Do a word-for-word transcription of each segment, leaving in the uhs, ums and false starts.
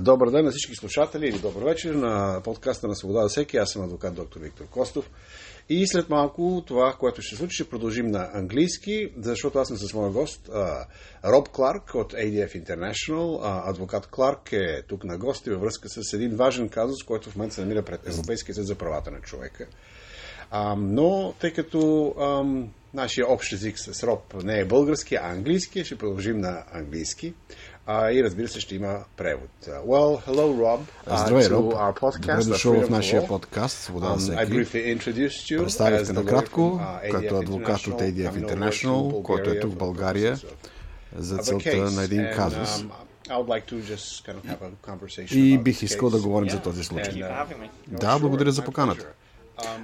Добър ден на всички слушатели или добър вечер на подкаста на Свобода за всеки. Аз съм адвокат доктор Виктор Костов. И след малко това, което ще случи, ще продължим на английски, защото аз съм с моя гост Роб Кларк от Ей Ди Еф International. Адвокат Кларк е тук на гости във връзка с един важен казус, който в момента се намира пред Европейския съд за правата на човека. Но тъй като нашия общ език с Роб не е български, а английски, ще продължим на английски. Uh, и разбира се, ще има превод. Uh, well, hello, Rob. Uh, Здравей, Роб. Добре дошъл в нашия подкаст Свобода на всеки. Представих те накратко, като адвокат от Ей Ди Еф International, който е тук в България, за целта на един казус. И бих искал да говорим за този случай. Да, благодаря за поканата.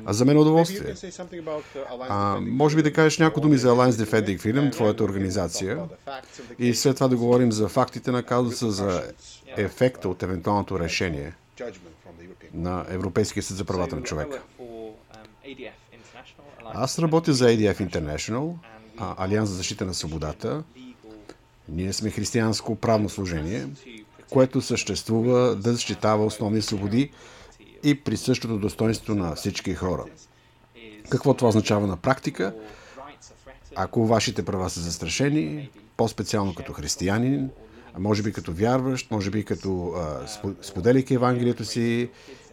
А за мен е удоволствие. А, може би да кажеш някои думи за Alliance Defending Freedom, твоята организация, и след това да говорим за фактите на казуса, за ефекта от евентуалното решение на Европейския съд за правата на човека. Аз работя за Ей Ди Еф International, Алианс за защита на свободата. Ние сме християнско правно служение, което съществува да защитава основни свободи и при същото достоинство на всички хора. Какво това означава на практика? Ако вашите права са застрашени, по-специално като християнин, може би като вярващ, може би като споделяйки Евангелието си,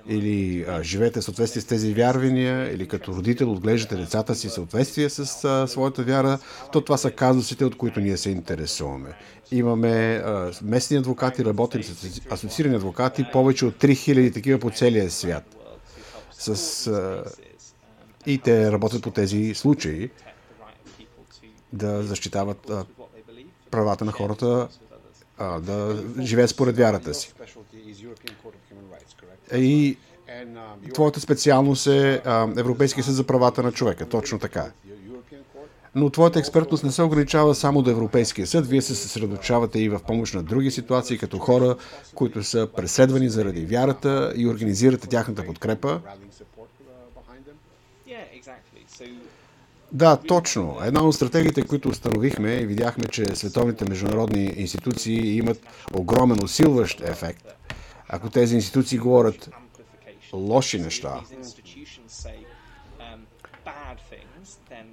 или живеете в съответствие с тези вярвания, или като родител отглеждате децата си в съответствие с а, своята вяра, то това са казусите, от които ние се интересуваме. Имаме а, местни адвокати, работим с асоциирани адвокати, повече от три хиляди такива по целия свят. С, а, и те работят по тези случаи да защитават а, правата на хората а, да живеят според вярата си. И твоята специалност е Европейския съд за правата на човека. Точно така. Но твоята експертност не се ограничава само до Европейския съд. Вие се съсредоточавате и в помощ на други ситуации, като хора, които са преследвани заради вярата, и организирате тяхната подкрепа. Да, точно. Една от стратегиите, които установихме и видяхме, че световните международни институции имат огромен усилващ ефект. Ако тези институции говорят лоши неща,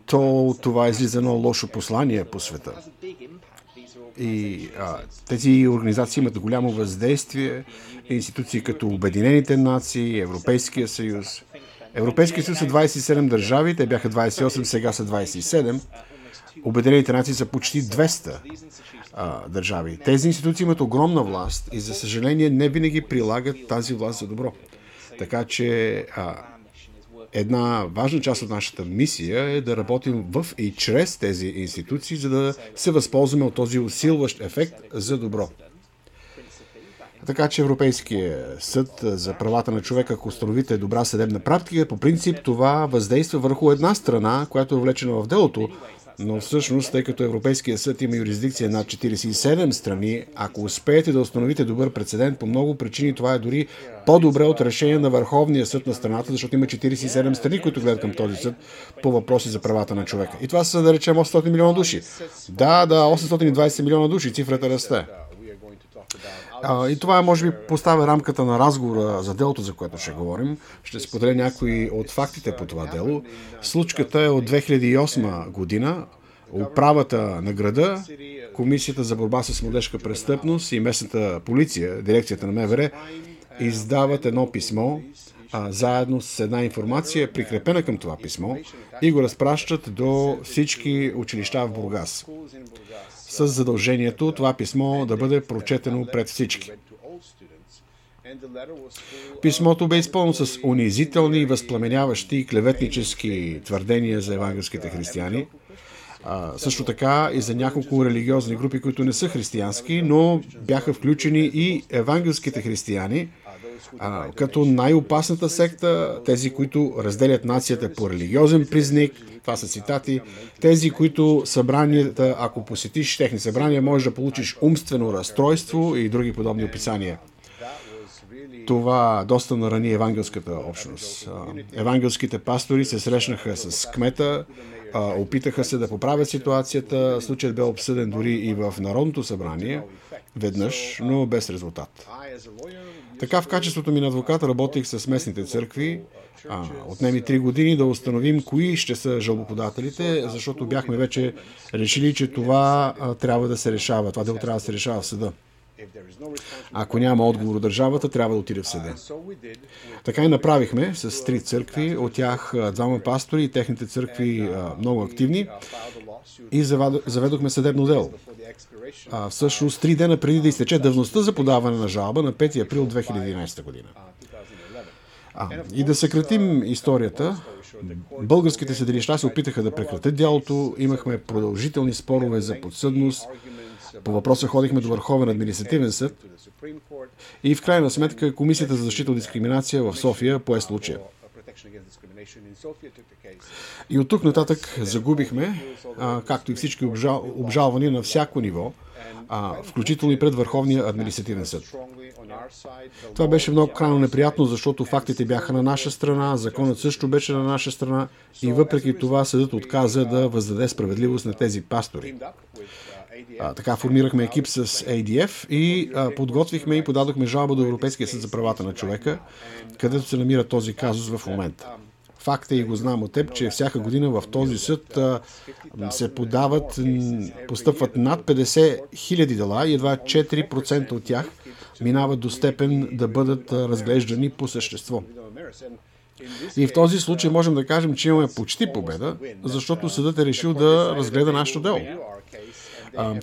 то това излиза едно лошо послание по света. И а, тези организации имат голямо въздействие. Институции като Обединените нации, Европейския съюз. Европейския съюз са двадесет и седем държави, те бяха двадесет и осем, сега са двадесет и седем. Обединените нации са почти двеста а, държави. Тези институции имат огромна власт и, за съжаление, не винаги прилагат тази власт за добро. Така че а, една важна част от нашата мисия е да работим в и чрез тези институции, за да се възползваме от този усилващ ефект за добро. Така че Европейския съд за правата на човека, ако установите добра съдебна практика, по принцип това въздейства върху една страна, която е влечена в делото, но всъщност, тъй като Европейския съд има юрисдикция над четиридесет и седем страни, ако успеете да установите добър прецедент, по много причини това е дори по-добре от решение на Върховния съд на страната, защото има четиридесет и седем страни, които гледат към този съд по въпроси за правата на човека. И това са, да речем, осемстотин милиона души. Да, да, осемстотин и двадесет милиона души, цифрата расте. А, и това, може би, поставя рамката на разговора за делото, за което ще говорим. Ще споделя някои от фактите по това дело. Случката е от две хиляди и осма година. Управата на града, Комисията за борба с младежка престъпност и местната полиция, дирекцията на Ем Ве Ер, издават едно писмо, а, заедно с една информация, прикрепена към това писмо, и го разпращат до всички училища в Бургас, с задължението това писмо да бъде прочетено пред всички. Писмото бе изпълнено с унизителни, възпламеняващи и клеветнически твърдения за евангелските християни, а, също така и за няколко религиозни групи, които не са християнски, но бяха включени и евангелските християни, а, като най-опасната секта, тези, които разделят нацията по религиозен признак. Това са цитати. Тези, които събранията, ако посетиш техни събрания, можеш да получиш умствено разстройство и други подобни описания. Това доста нарани евангелската общност. Евангелските пастори се срещнаха с кмета, опитаха се да поправят ситуацията. Случаят бе обсъден дори и в Народното събрание. Веднъж, но без резултат. Така в качеството ми на адвокат работих с местните църкви. А, отнеми три години да установим кои ще са жалбоподателите, защото бяхме вече решили, че това а, трябва да се решава. Това дело трябва да се решава в съда. Ако няма отговор от държавата, трябва да отиде в съда. Така и направихме с три църкви, от тях двама пастори и техните църкви а, много активни, и заведохме съдебно дело. А, всъщност три дена преди да изтече давността за подаване на жалба на пети април две хиляди и единадесета година. А, и да съкратим историята, българските съдилища се опитаха да прекратят делото, имахме продължителни спорове за подсъдност, по въпроса ходихме до Върховен административен съд и в крайна сметка Комисията за защита от дискриминация в София пое случая. И от тук нататък загубихме, а, както и всички обжал, обжалвания на всяко ниво, а, включително и пред Върховния административен съд. Това беше много крайно неприятно, защото фактите бяха на наша страна, законът също беше на наша страна и въпреки това съдът отказа да въздаде справедливост на тези пастори. А, така формирахме екип с Ей Ди Еф и а, подготвихме и подадохме жалба до Европейския съд за правата на човека, където се намира този казус в момента. Факт е, и го знам от теб, че всяка година в този съд а, се подават, постъпват над петдесет хиляди дела и едва четири процента от тях минават до степен да бъдат разглеждани по същество. И в този случай можем да кажем, че имаме почти победа, защото съдът е решил да разгледа нашето дело.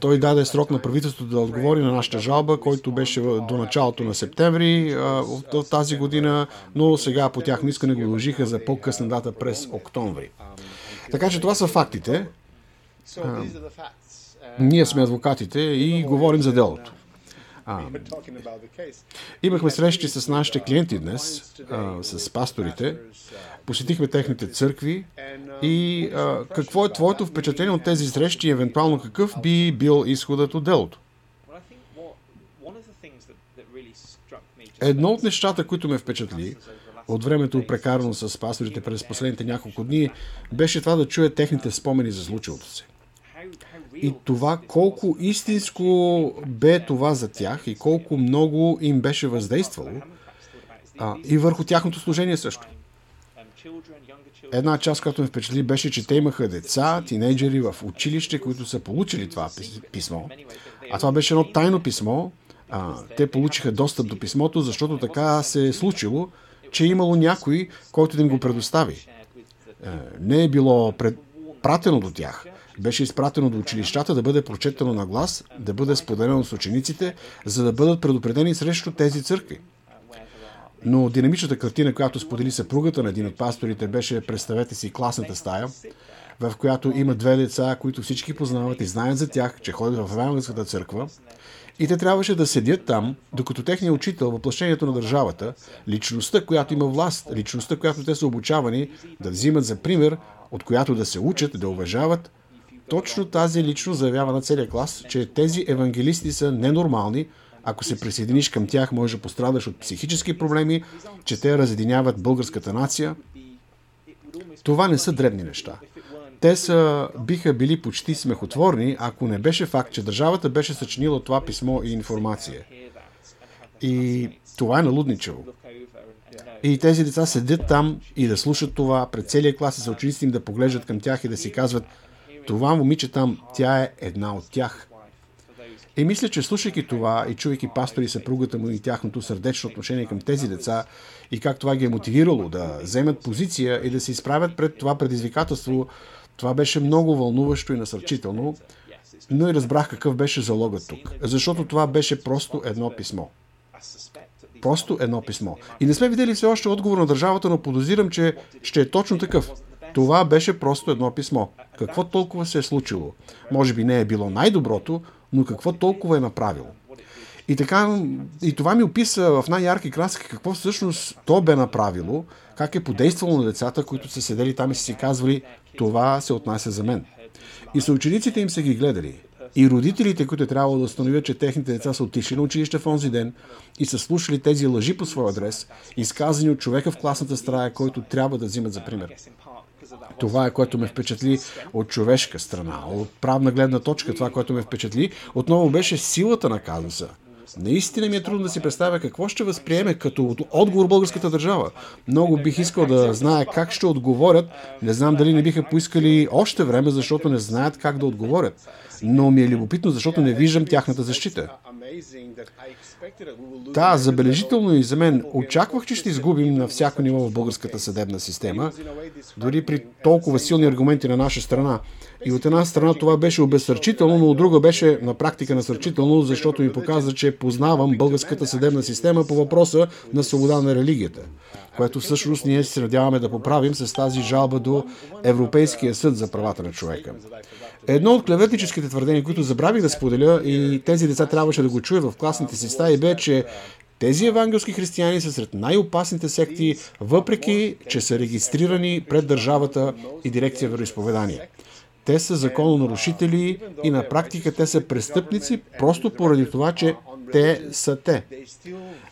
Той даде срок на правителството да отговори на нашата жалба, който беше до началото на септември от тази година, но сега по тяхно искане го дължиха за по-късна дата през октомври. Така че това са фактите. Ние сме адвокатите и говорим за делото. А, имахме срещи с нашите клиенти днес, а, с пасторите, посетихме техните църкви и а, какво е твоето впечатление от тези срещи и евентуално какъв би бил изходът от делото? Едно от нещата, които ме впечатли от времето, прекарано с пасторите през последните няколко дни, беше това да чуя техните спомени за случилото се. И това колко истинско бе това за тях и колко много им беше въздействало а, и върху тяхното служение също. Една част, която ме впечатли, беше, че те имаха деца, тинейджери в училище, които са получили това писмо. А това беше едно тайно писмо. А, те получиха достъп до писмото, защото така се е случило, че е имало някой, който да им го предостави. А, не е било пред... пратено до тях. Беше изпратено до училищата да бъде прочетено на глас, да бъде споделено с учениците, за да бъдат предупредени срещу тези църкви. Но динамичната картина, която сподели съпругата на един от пасторите, беше, представете си, класната стая, в която има две деца, които всички познават и знаят за тях, че ходят в Венглъската църква, и те трябваше да седят там, докато техният учител, въплъщението на държавата, личността, която има власт, личността, която те са обучавани да взимат за пример, от която да се учат, да уважават, точно тази личност заявява на целия клас, че тези евангелисти са ненормални. Ако се присъединиш към тях, може да пострадаш от психически проблеми, че те разединяват българската нация. Това не са дребни неща. Те са, биха били почти смехотворни, ако не беше факт, че държавата беше съчинила това писмо и информация. И това е налудничево. И тези деца седят там и да слушат това, пред целия клас и съучениците им да поглеждат към тях и да си казват: това момиче там, тя е една от тях. И мисля, че слушайки това и чувайки пастори и съпругата му и тяхното сърдечно отношение към тези деца и как това ги е мотивирало да вземат позиция и да се изправят пред това предизвикателство, това беше много вълнуващо и насърчително, но и разбрах какъв беше залогът тук, защото това беше просто едно писмо. Просто едно писмо. И не сме видели все още отговор на държавата, но подозирам, че ще е точно такъв. Това беше просто едно писмо. Какво толкова се е случило? Може би не е било най-доброто, но какво толкова е направило? И, така, и това ми описа в най-ярки краски какво всъщност то бе направило, как е подействало на децата, които са седели там и са си казвали: това се отнася за мен. И съучениците им са ги гледали. И родителите, които трябва да установят, че техните деца са отишли на училище в онзи ден и са слушали тези лъжи по своя адрес, изказани от човека в класната стая, който трябва да взимат за пример. Това е, което ме впечатли от човешка страна. От правна гледна точка, това, което ме впечатли, отново беше силата на казуса. Наистина ми е трудно да си представя какво ще възприеме като отговор българската държава. Много бих искал да знае как ще отговорят. Не знам дали не биха поискали още време, защото не знаят как да отговорят. Но ми е любопитно, защото не виждам тяхната защита. Да, забележително и за мен. Очаквах, че ще изгубим на всяко ниво в българската съдебна система, дори при толкова силни аргументи на наша страна. И от една страна това беше обезсърчително, но от друга беше на практика насърчително, защото ми показа, че познавам българската съдебна система по въпроса на свобода на религията, което всъщност ние се надяваме да поправим с тази жалба до Европейския съд за правата на човека. Едно от клеветническите твърдения, които забравих да споделя и тези деца трябваше да го чуят в класните си стаи, бе, че тези евангелски християни са сред най-опасните секти, въпреки че са регистрирани пред държавата и дирекция вероизповедания. Те са закононарушители и на практика те са престъпници, просто поради това, че те са те.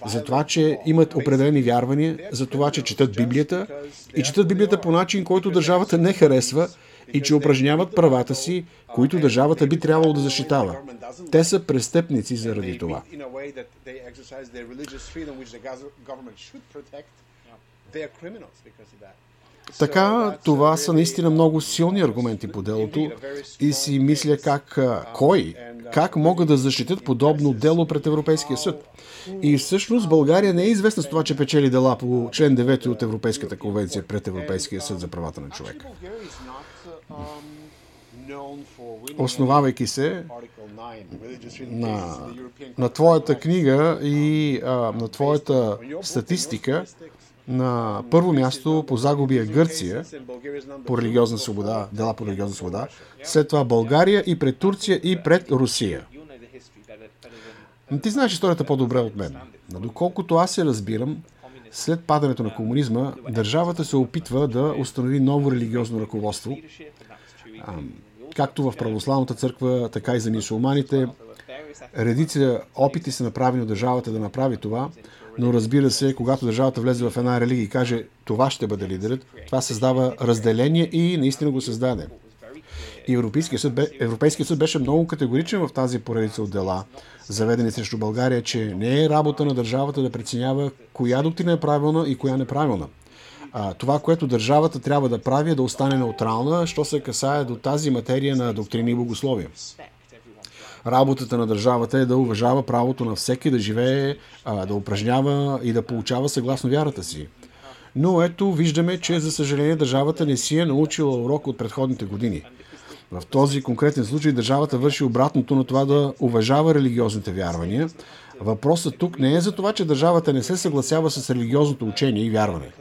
За това, че имат определени вярвания, за това, че четат Библията и четат Библията по начин, който държавата не харесва, и че упражняват правата си, които държавата би трябвало да защитава. Те са престъпници заради това. Така, това са наистина много силни аргументи по делото и си мисля как, кой, как могат да защитят подобно дело пред Европейския съд. И всъщност България не е известна с това, че печели дела по член девет от Европейската конвенция пред Европейския съд за правата на човека. Основавайки се на, на твоята книга и а, на твоята статистика, на първо място по загуби е Гърция по религиозна свобода, дела по религиозна свобода, след това България и пред Турция и пред Русия. Ти знаеш историята по-добре от мен. Но доколкото аз се разбирам, след падането на комунизма, държавата се опитва да установи ново религиозно ръководство, както в православната църква, така и за мюсюлманите. Редица опити са направени от държавата да направи това, но разбира се, когато държавата влезе в една религия и каже, това ще бъде лидерът, това създава разделение и наистина го създаде. Европейският съд, бе, Европейският съд беше много категоричен в тази поредица от дела, заведени срещу България, че не е работа на държавата да преценява коя доктрина е правилна и коя неправилна. А, това, което държавата трябва да прави, е да остане неутрална, що се касае до тази материя на доктрини и богословия. Работата на държавата е да уважава правото на всеки да живее, да упражнява и да получава съгласно вярата си. Но ето виждаме, че за съжаление държавата не си е научила урок от предходните години. В този конкретен случай държавата върши обратното на това да уважава религиозните вярвания. Въпросът тук не е за това, че държавата не се съгласява с религиозното учение и вярване.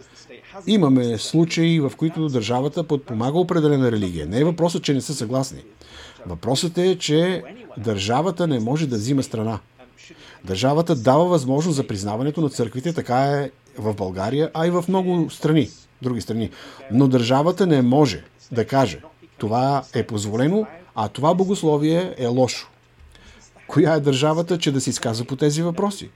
Имаме случаи, в които държавата подпомага определена религия. Не е въпросът, че не са съгласни. Въпросът е, че държавата не може да взима страна. Държавата дава възможност за признаването на църквите, така е в България, а и в много страни, други страни. Но държавата не може да каже, това е позволено, а това богословие е лошо. Коя е държавата, че да се изказва по тези въпроси?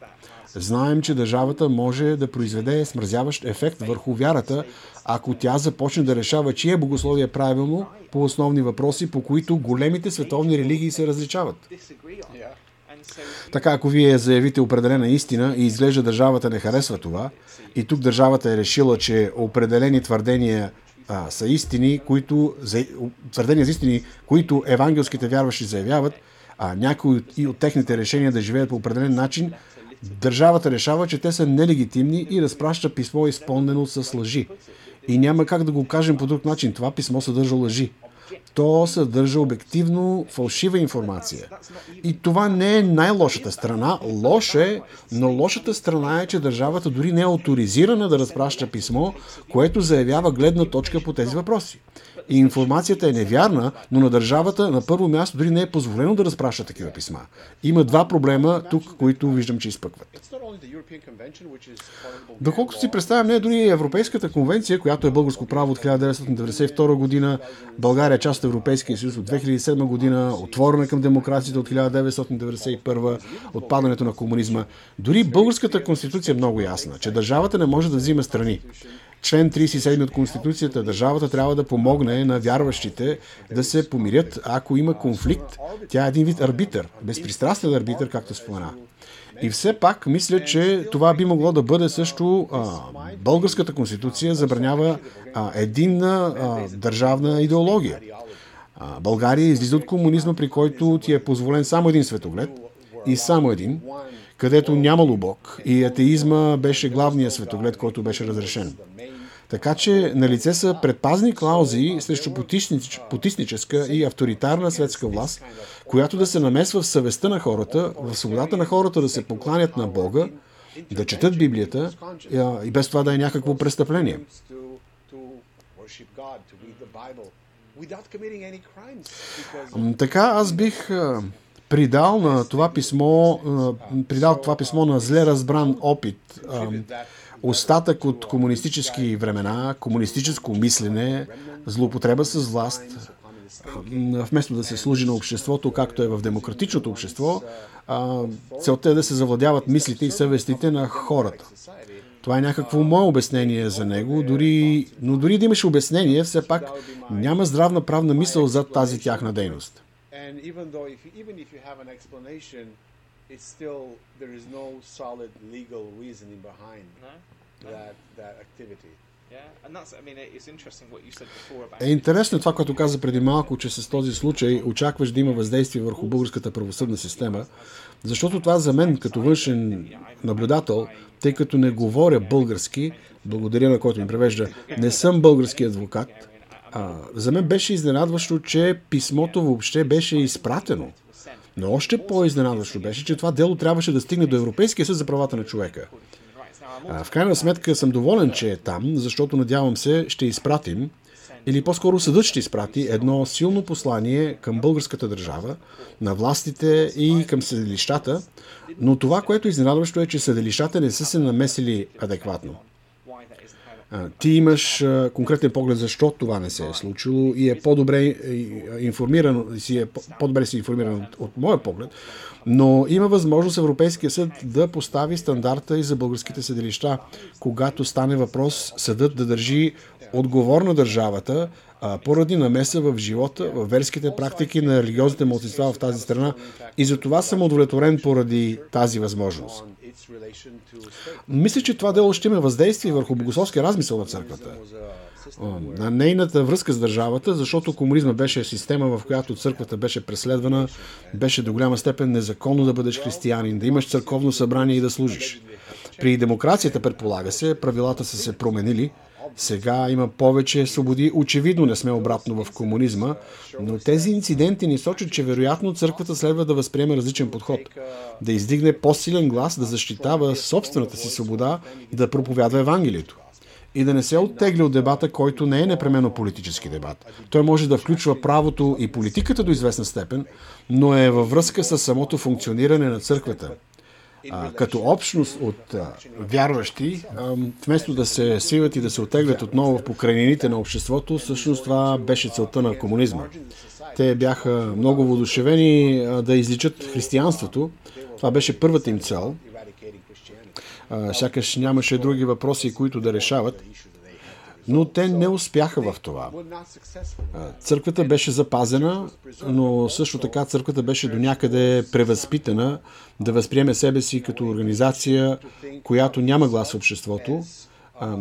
Знаем, че държавата може да произведе смразяващ ефект върху вярата, ако тя започне да решава, чие богословие е правилно по основни въпроси, по които големите световни религии се различават. Така, ако вие заявите определена истина и изглежда държавата не харесва това, и тук държавата е решила, че определени твърдения а, са истини, които, за, твърдения за истини, които евангелските вярващи заявяват, а някои от, и от техните решения да живеят по определен начин, държавата решава, че те са нелегитимни и разпраща писмо, изпълнено с лъжи. И няма как да го кажем по друг начин. Това писмо съдържа лъжи. То съдържа обективно фалшива информация. И това не е най-лошата страна. Лоша е, но лошата страна е, че държавата дори не е авторизирана да разпраща писмо, което заявява гледна точка по тези въпроси. И информацията е невярна, но на държавата на първо място дори не е позволено да разпраща такива писма. Има два проблема тук, които виждам, че изпъкват. Доколкото си представям, не е дори Европейската конвенция, която е българско право от хиляда деветстотин деветдесет и втора година. България част от Европейския съюз от две хиляди и седма година, отворена към демокрацията от хиляда деветстотин деветдесет и първа, от падането на комунизма. Дори българската конституция е много ясна, че държавата не може да взима страни. Член тридесет и седми от Конституцията, държавата трябва да помогне на вярващите да се помирят, ако има конфликт. Тя е един вид арбитър, безпристрастен арбитър, както спомена. И все пак мисля, че това би могло да бъде също. А, българската конституция забранява а, единна а, държавна идеология. А, България излиза от комунизма, при който ти е позволен само един светоглед и само един, където нямало Бог и атеизма беше главният светоглед, който беше разрешен. Така че на лице са предпазни клаузи срещу потиснич, потисническа и авторитарна светска власт, която да се намесва в съвестта на хората, в свободата на хората да се покланят на Бога, да четат Библията и без това да е някакво престъпление. Така аз бих придал на това писмо, придал това писмо на зле разбран опит, остатък от комунистически времена, комунистическо мислене, злоупотреба с власт, вместо да се служи на обществото, както е в демократичното общество, целта е да се завладяват мислите и съвестите на хората. Това е някакво мое обяснение за него, дори, но дори да имаш обяснение, все пак няма здравна правна мисъл зад тази тяхна дейност. It's still there is no solid legal reasoning behind no? that that activity. Е интересно това, което каза преди малко, че с този случай очакваш да има въздействие върху българската правосъдна система, защото това за мен, като външен наблюдател, тъй като не говоря български, благодаря на който ми превежда, не съм български адвокат, а, за мен беше изненадващо, че писмото въобще беше изпратено. Но още по-изненадващо беше, че това дело трябваше да стигне до Европейския съд за правата на човека. В крайна сметка съм доволен, че е там, защото надявам се ще изпратим, или по-скоро съдът ще изпрати едно силно послание към българската държава, на властите и към съдилищата, но това, което е изненадващо е, че съдилищата не са се намесили адекватно. Ти имаш конкретен поглед защо това не се е случило и е по-добре информиран, си е по-добре си информиран от, от моя поглед, но има възможност Европейския съд да постави стандарта и за българските съдилища, когато стане въпрос съдът да държи отговорна държавата поради намеса в живота, в верските практики на религиозните малцинства в тази страна и за това съм удовлетворен поради тази възможност. Мисля, че това дело ще има въздействие върху богословския размисъл на църквата, на нейната връзка с държавата, защото комунизма беше система, в която църквата беше преследвана, беше до голяма степен незаконно да бъдеш християнин, да имаш църковно събрание и да служиш. При демокрацията, предполага се, правилата са се променили, сега има повече свободи. Очевидно не сме обратно в комунизма, но тези инциденти ни сочат, че вероятно църквата следва да възприеме различен подход, да издигне по-силен глас, да защитава собствената си свобода, да проповядва Евангелието и да не се оттегля от дебата, който не е непременно политически дебат. Той може да включва правото и политиката до известна степен, но е във връзка с самото функциониране на църквата. А, като общност от а, вярващи, а, вместо да се сиват и да се оттеглят отново в покрайнините на обществото, всъщност това беше целта на комунизма. Те бяха много воодушевени а, да изличат християнството. Това беше първата им цел. А, сякаш нямаше други въпроси, които да решават. Но те не успяха в това. Църквата беше запазена, но също така църквата беше до някъде превъзпитана да възприеме себе си като организация, която няма глас в обществото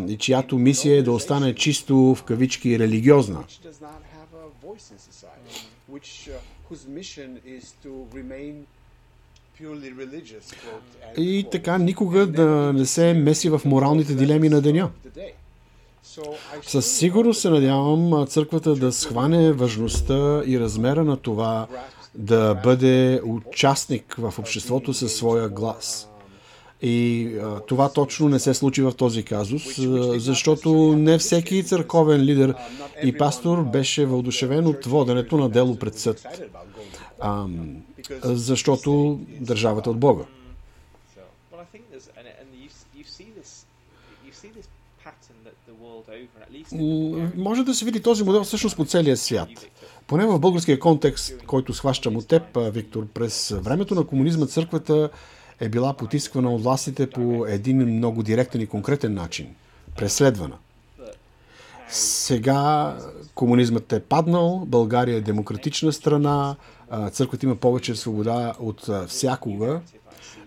и чиято мисия е да остане чисто в кавички религиозна. И така никога да не се меси в моралните дилеми на деня. Със сигурност се надявам църквата да схване важността и размера на това да бъде участник в обществото със своя глас. И а, това точно не се случи в този казус, защото не всеки църковен лидер и пастор беше въодушевен от воденето на дело пред съд, а, защото държавата е от Бога. Може да се види този модел всъщност по целия свят. Поне в българския контекст, който схващам от теб, Виктор, през времето на комунизма църквата е била потисквана от властите по един много директен и конкретен начин. Преследвана. Сега комунизмът е паднал, България е демократична страна, църквата има повече свобода от всякога,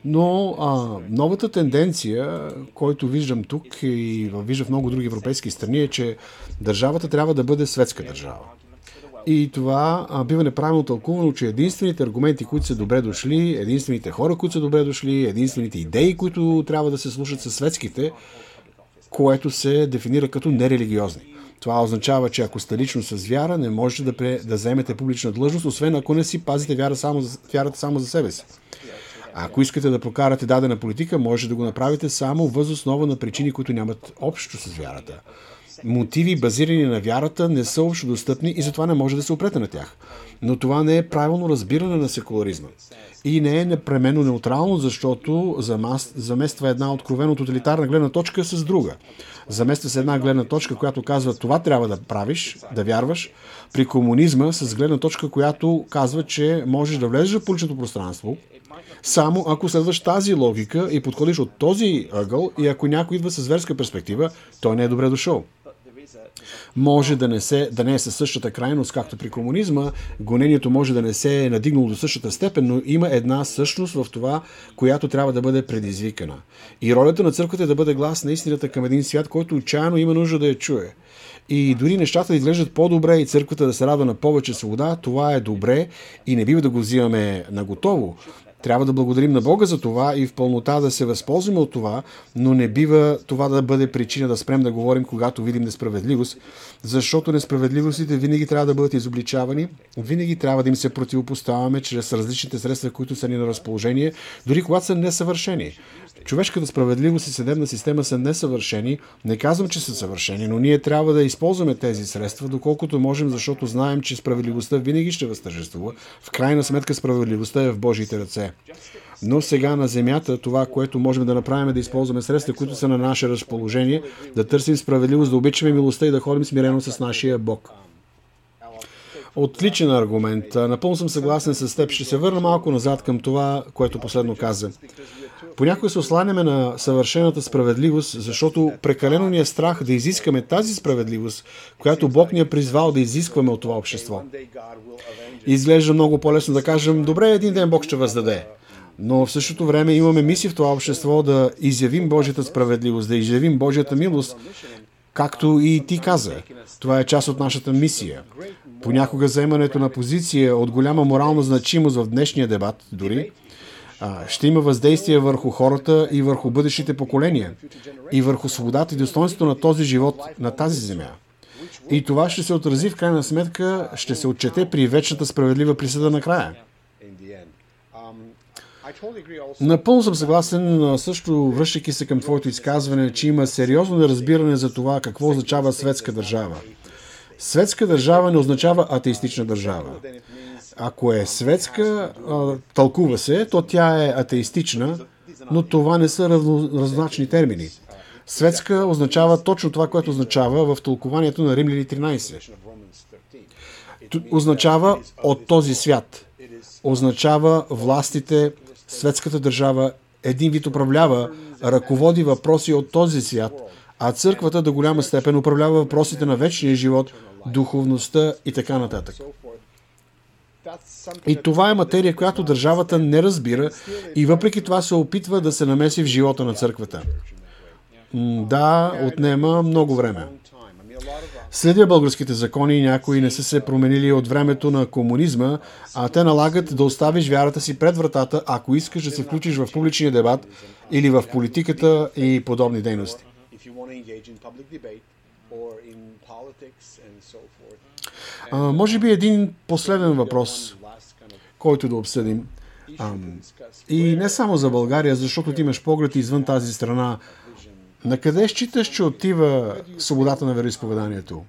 но а, новата тенденция, който виждам тук и виждам в много други европейски страни, е, че държавата трябва да бъде светска държава. И това а, бива неправилно тълкувано, че единствените аргументи, които са добре дошли, единствените хора, които са добре дошли, единствените идеи, които трябва да се слушат, са светските, което се дефинира като нерелигиозни. Това означава, че ако сте лично с вяра, не можете да, пре, да заемете публична длъжност, освен ако не си пазите вяра само, вярата само за себе си. Ако искате да прокарате дадена политика, може да го направите само въз основа на причини, които нямат общо с вярата. Мотиви, базирани на вярата, не са общо достъпни и затова не може да се опрете на тях. Но това не е правилно разбиране на секуларизма. И не е непременно неутрално, защото замества една откровено тоталитарна гледна точка с друга. Замества се една гледна точка, която казва това трябва да правиш, да вярваш, при комунизма с гледна точка, която казва, че можеш да влезеш в публичното пространство, само ако следваш тази логика и подходиш от този ъгъл и ако някой идва с верска перспектива, той не е добре дошъл. Може да не, се, да не е със същата крайност, както при комунизма, гонението може да не се е надигнало до същата степен, но има една същност в това, която трябва да бъде предизвикана. И ролята на църквата е да бъде глас на истината към един свят, който отчаяно има нужда да я чуе. И дори нещата да изглеждат по-добре и църквата да се радва на повече свобода, това е добре и не бива да го взимаме наготово. Трябва да благодарим на Бога за това и в пълнота да се възползваме от това, но не бива това да бъде причина да спрем да говорим, когато видим несправедливост, защото несправедливостите винаги трябва да бъдат изобличавани, винаги трябва да им се противопоставяме чрез различните средства, които са ни на разположение, дори когато са несъвършени. Човешката справедливост и съдебна система са несъвършени, не казвам, че са съвършени, но ние трябва да използваме тези средства, доколкото можем, защото знаем, че справедливостта винаги ще възтържествува. В крайна сметка справедливостта е в Божиите ръце. Но сега на земята това, което можем да направим е да използваме средства, които са на наше разположение, да търсим справедливост, да обичаме милостта и да ходим смирено с нашия Бог. Отличен аргумент. Напълно съм съгласен с теб. Ще се върна малко назад към това, което последно каза. Понякога се осланяме на съвършената справедливост, защото прекалено ни е страх да изискаме тази справедливост, която Бог ни е призвал да изискваме от това общество. Изглежда много по-лесно да кажем, добре, един ден Бог ще въздаде. Но в същото време имаме мисия в това общество да изявим Божията справедливост, да изявим Божията милост, както и ти каза. Това е част от нашата мисия. Понякога заемането на позиция от голяма морална значимост в днешния дебат, дори, ще има въздействие върху хората и върху бъдещите поколения, и върху свободата и достоинството на този живот, на тази земя. И това ще се отрази в крайна сметка, ще се отчете при вечната справедлива присъда накрая. Напълно съм съгласен, също връщайки се към твоето изказване, че има сериозно неразбиране за това какво означава светска държава. Светска държава не означава атеистична държава. Ако е светска, тълкува се, то тя е атеистична, но това не са разнозначни термини. Светска означава точно това, което означава в тълкуванието на Римляни тринайсет. Означава от този свят. Означава властите, светската държава, един вид управлява, ръководи въпроси от този свят, а църквата до голяма степен управлява въпросите на вечния живот, духовността и така нататък. И това е материя, която държавата не разбира и въпреки това се опитва да се намеси в живота на църквата. Да, отнема много време. Следя българските закони, някои не са се променили от времето на комунизма, а те налагат да оставиш вярата си пред вратата, ако искаш да се включиш в публичния дебат или в политиката и подобни дейности. А, може би един последен въпрос, който да обсъдим. А, и не само за България, защото ти имаш поглед извън тази страна. Накъде считаш, че отива свободата на вероизповеданието?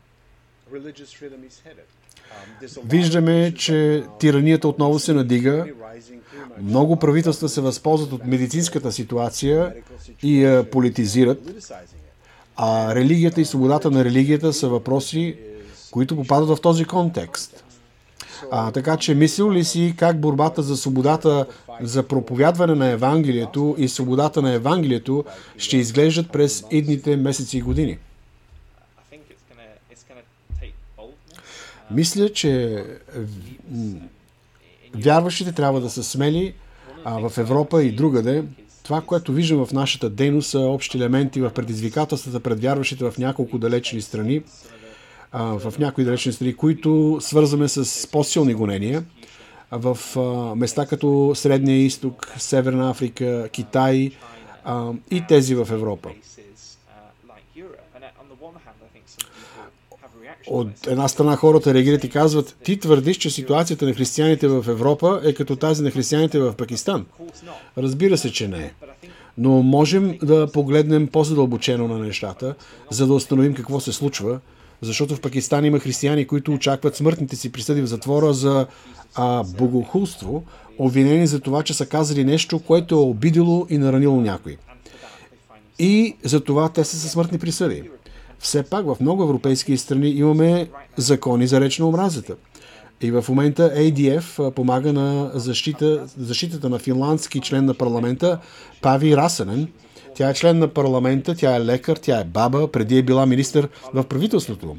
Виждаме, че тиранията отново се надига. Много правителства се възползват от медицинската ситуация и я политизират. А религията и свободата на религията са въпроси, които попадат в този контекст. А, така че мислил ли си как борбата за свободата, за проповядване на Евангелието и свободата на Евангелието ще изглеждат през идните месеци и години? Мисля, че вярващите трябва да са смели а в Европа и другаде. Това, което виждам в нашата дейност, са общи елементи в предизвикателствата пред вярващите в няколко далечни страни, в някои далечни страни, които свързваме с по-силни гонения в места като Средния изток, Северна Африка, Китай и тези в Европа. От една страна хората реагират и казват: ти твърдиш, че ситуацията на християните в Европа е като тази на християните в Пакистан. Разбира се, че не е. Но можем да погледнем по-задълбочено на нещата, за да установим какво се случва, защото в Пакистан има християни, които очакват смъртните си присъди в затвора за а, богохулство, обвинени за това, че са казали нещо, което е обидило и наранило някой. И за това те са със смъртни присъди. Все пак в много европейски страни имаме закони за реч на омразата. И в момента Ей Ди Еф помага на защита, защитата на финландски член на парламента Пави Расанен. Тя е член на парламента, тя е лекар, тя е баба, преди е била министър в правителството.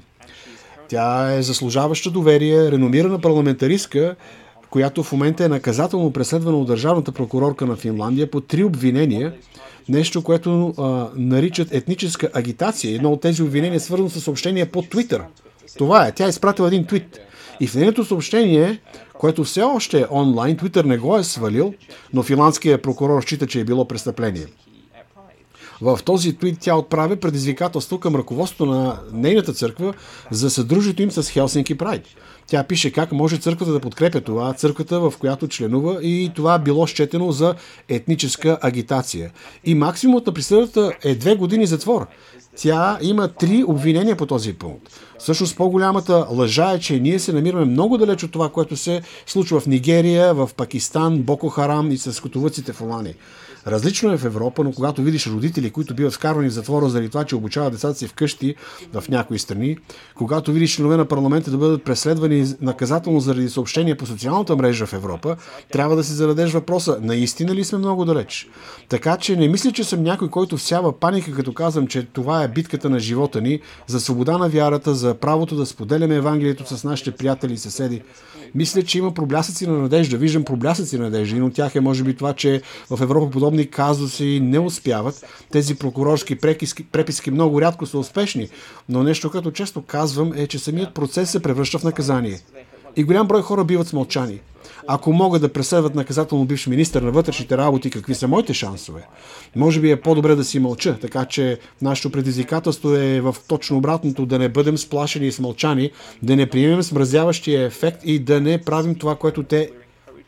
Тя е заслужаваща доверие, реномирана парламентаристка, която в момента е наказателно преследвана от държавната прокурорка на Финландия по три обвинения, нещо, което а, наричат етническа агитация. Едно от тези обвинения е свързано с съобщение по Twitter. Това е. Тя е изпратила един твит. И в нейното съобщение, което все още е онлайн, Twitter не го е свалил, но финландският прокурор счита, че е било престъпление. В този твит тя отправя предизвикателство към ръководството на нейната църква за съдружието им с Хелсинки Прайд. Тя пише как може църквата да подкрепя това, църквата, в която членува, и това било счетено за етническа агитация. И максимумът на присъдата е две години затвор. Тя има три обвинения по този пункт. Всъщност по-голямата лъжа е, че ние се намираме много далеч от това, което се случва в Нигерия, в Пакистан, Боко Харам и с котовъците в Фолани. Различно е в Европа, но когато видиш родители, които биват вкарвани в затвора заради това, че обучават децата си вкъщи в някои страни, когато видиш членове на парламента да бъдат преследвани наказателно заради съобщения по социалната мрежа в Европа, трябва да си зададеш въпроса: наистина ли сме много далеч? Така че не мисля, че съм някой, който всява паника, като казвам, че това е битката на живота ни за свобода на вярата, за правото да споделяме Евангелието с нашите приятели и съседи. Мисля, че има проблясъци на надежда. Виждам проблясъци на надежда. И от тях е може би това, че в Европа подобни казуси не успяват. Тези прокурорски преписки, преписки много рядко са успешни, но нещо, като често казвам, е, че самият процес се превръща в наказание. И голям брой хора биват смълчани. Ако могат да преследват наказателно бивш министър на вътрешните работи, какви са моите шансове? Може би е по-добре да си мълча, така че нашето предизвикателство е в точно обратното: да не бъдем сплашени и смълчани, да не приемем смразяващия ефект и да не правим това, което те,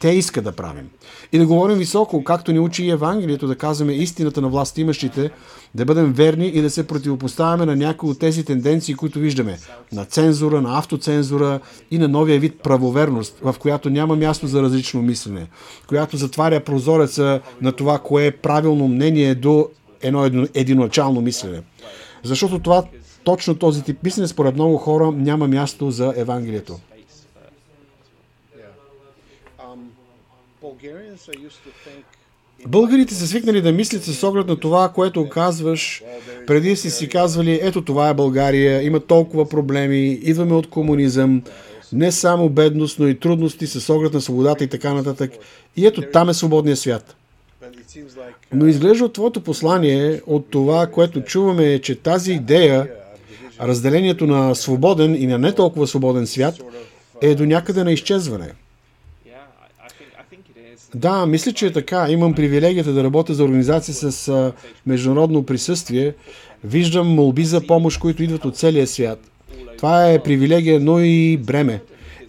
те искат да правим. И да говорим високо, както ни учи и Евангелието, да казваме истината на властимащите, да бъдем верни и да се противопоставяме на някои от тези тенденции, които виждаме. На цензура, на автоцензура и на новия вид правоверност, в която няма място за различно мислене, която затваря прозореца на това, кое е правилно мнение до едно единоначално мислене. Защото това, точно този тип мислене, според много хора, няма място за Евангелието. Българите са свикнали да мислят с оглед на това, което казваш. Преди си си казвали: ето това е България, има толкова проблеми, идваме от комунизъм, не само бедност, но и трудности с оглед на свободата и така нататък. И ето там е свободният свят. Но изглежда от твоето послание, от това, което чуваме, е, че тази идея, разделението на свободен и на не толкова свободен свят, е до някъде на изчезване. Да, мисля, че е така. Имам привилегията да работя за организации с а, международно присъствие. Виждам молби за помощ, които идват от целия свят. Това е привилегия, но и бреме.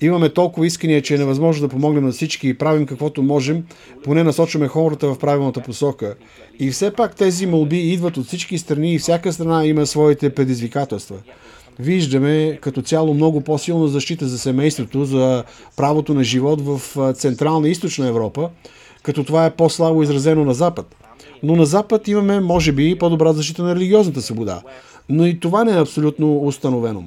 Имаме толкова искания, че е невъзможно да помогнем на всички и правим каквото можем, поне насочваме хората в правилната посока. И все пак тези молби идват от всички страни и всяка страна има своите предизвикателства. Виждаме като цяло много по-силна защита за семейството, за правото на живот в Централна и Източна Европа, като това е по-слабо изразено на Запад. Но на Запад имаме, може би, по-добра защита на религиозната свобода. Но и това не е абсолютно установено.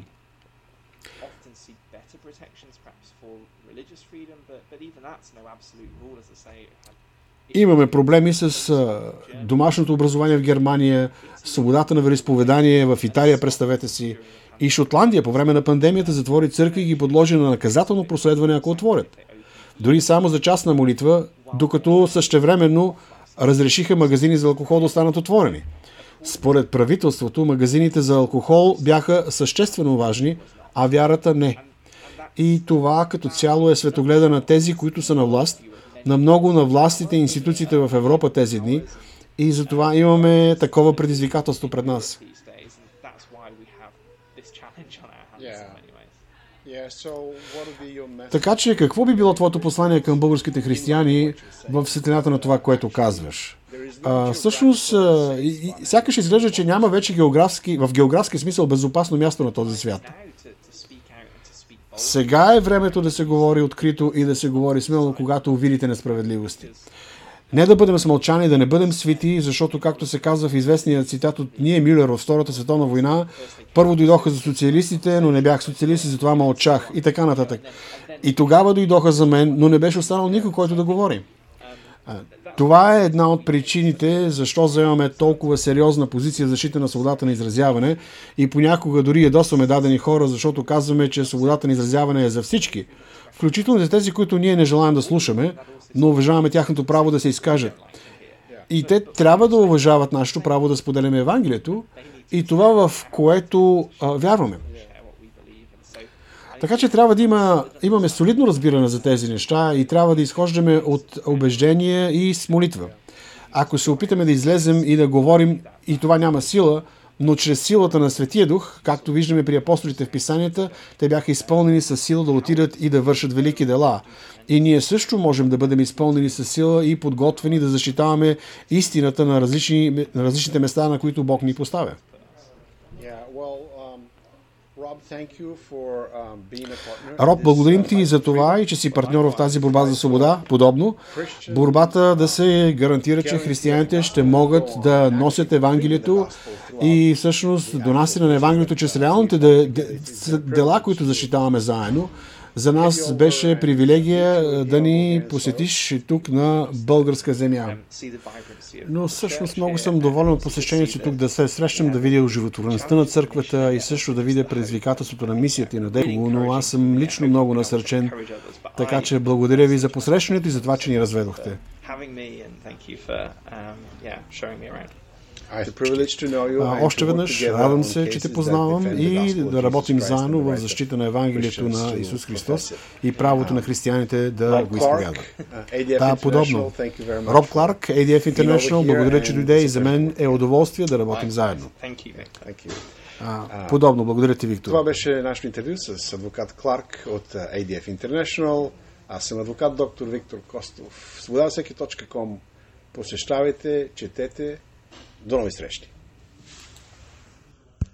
Имаме проблеми с домашното образование в Германия, свободата на вероизповедание в Италия, представете си. И Шотландия по време на пандемията затвори църкви и ги подложи на наказателно преследване, ако отворят. Дори само за частна молитва, докато същевременно разрешиха магазини за алкохол да останат отворени. Според правителството, магазините за алкохол бяха съществено важни, а вярата не. И това като цяло е светогледа на тези, които са на власт, на много на властите и институциите в Европа тези дни, и затова имаме такова предизвикателство пред нас. Така че, какво би било твоето послание към българските християни в светлината на това, което казваш? А, всъщност, а, и, и, сякаш изглежда, че няма вече географски, в географски смисъл безопасно място на този свят. Сега е времето да се говори открито и да се говори смело, когато видите несправедливости. Не да бъдем смълчани, да не бъдем свити, защото, както се казва в известния цитат от Ние Мюлера от Втората световна война, първо дойдоха за социалистите, но не бях социалист и затова мълчах и така нататък. И тогава дойдоха за мен, но не беше останал никой, който да говори. Това е една от причините, защо заемаме толкова сериозна позиция в защита на свободата на изразяване и понякога дори ядосваме дадени хора, защото казваме, че свободата на изразяване е за всички, включително за тези, които ние не желаем да слушаме, но уважаваме тяхното право да се изкажат. И те трябва да уважават нашето право да споделяме Евангелието и това, в което а, вярваме. Така че трябва да има, имаме солидно разбиране за тези неща и трябва да изхождаме от убеждение и с молитва. Ако се опитаме да излезем и да говорим, и това няма сила, но чрез силата на Светия Дух, както виждаме при апостолите в Писанията, те бяха изпълнени с сила да отидат и да вършат велики дела. И ние също можем да бъдем изпълнени с сила и подготвени да защитаваме истината на, различни, на различните места, на които Бог ни поставя. Роб, благодарим ти за това и че си партньор в тази борба за свобода, подобно. Борбата да се гарантира, че християните ще могат да носят Евангелието и всъщност донасене на Евангелието чрез реалните дела, които защитаваме заедно. За нас беше привилегия да ни посетиш тук на българска земя. Но всъщност много съм доволен от посещението си тук, да се срещам, да видя оживотвореността на църквата и също да видя предизвикателството на мисията и на делото, но аз съм лично много насърчен. Така че благодаря ви за посрещането и за това, че ни разведохте. А, още веднъж радвам се, че те познавам и да работим заедно в защита на Евангелието на Исус Христос и правото на християните да го изповядат. Да, подобно. Роб Кларк, Ей Ди Еф International, благодаря, че дойде и за мен е удоволствие да работим заедно. А, подобно, благодаря ти, Виктор. Това беше нашето интервю с адвокат Кларк от Ей Ди Еф International. Аз съм адвокат доктор Виктор Костов. свобода всеки точка ком. Посещавайте, четете. До нови срещи!